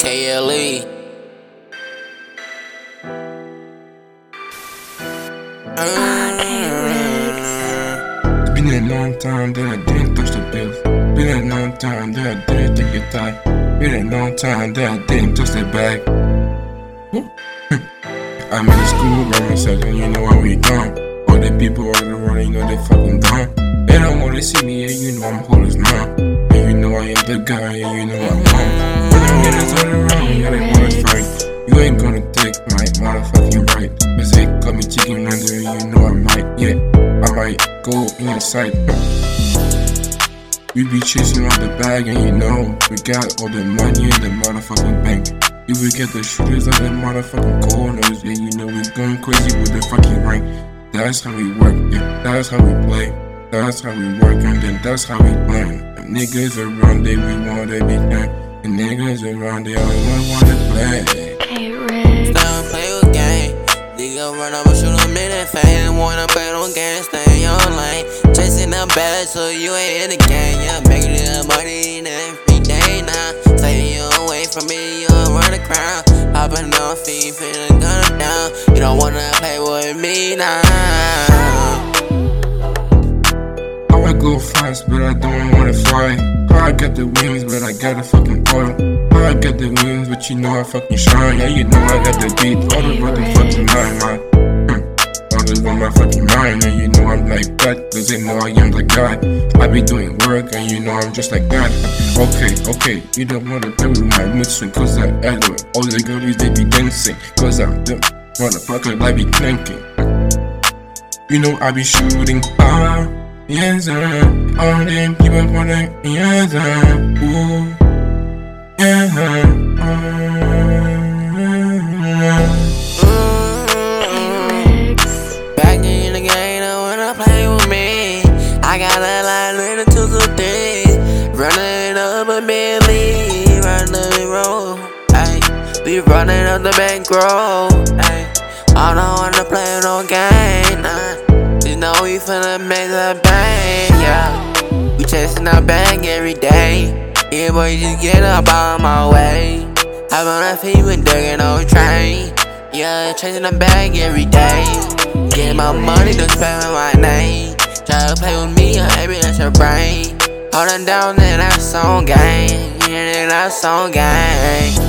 KLE. Been that long time that I didn't touch the bills. Been that long time that I didn't take your time. Been that long time that I didn't touch that bag. I'm in school by myself and you know how we gone. All the people all around, you know they fucking gone. They don't wanna see me and you know I'm cool as now. And you know I am the guy and you know I'm home. But I'm haters all around me, I didn't wanna fight. You ain't gonna take my motherfucking right. Cause they call me chicken under and you know I might, yeah, I might go inside. We be chasing all the bag and you know we got all the money in the motherfucking bank. If we get the shooters out the motherfucking corners, yeah, you know we're going crazy with the fucking rank. That's how we work, yeah, that's how we play. That's how we work and then that's how we plan. And niggas around they we want everything. And niggas around they only wanna play. Stop play with game. Nigga run up and shoot them in that fame. Wanna play them games, stay on lane. Chasing them bad so you ain't in the game. Yeah, making the money every day now. Stay away from me, crowd, popping off feet, feeling gunned down. You don't wanna play with me now. I wanna go fast, but I don't wanna fly. I got the wings, but I got a fucking oil. I got the wings, but you know I fucking shine. Yeah, you know I got the beat, all the motherfucking mind, man. All the motherfucking mind, and you know I'm like that, cause they know I am the guy. I be doing work, and you know I'm just like that. Okay, you don't wanna play with my motion, cause I add it. All the girlies they be dancing, cause I'm the motherfucker I be clanking. You know I be shooting, yes sir. All them people wanna, yes sir. Ooh, yes sir. Back in the game, don't wanna play with me. I got a lot of little two things. Running up a million, run the road, ayy. We running up the bankroll, ayy. I don't wanna play no game, nah. You know we finna make the bang, yeah. We chasing our bang every day. Yeah, boy, just get up out of my way. I wanna feed with digging on train. Yeah, chasing the bang every day. Get my money, don't spend my name. Try to play with me, or every that's your brain. Hold on down, then that's on game. Yeah, then that's on game.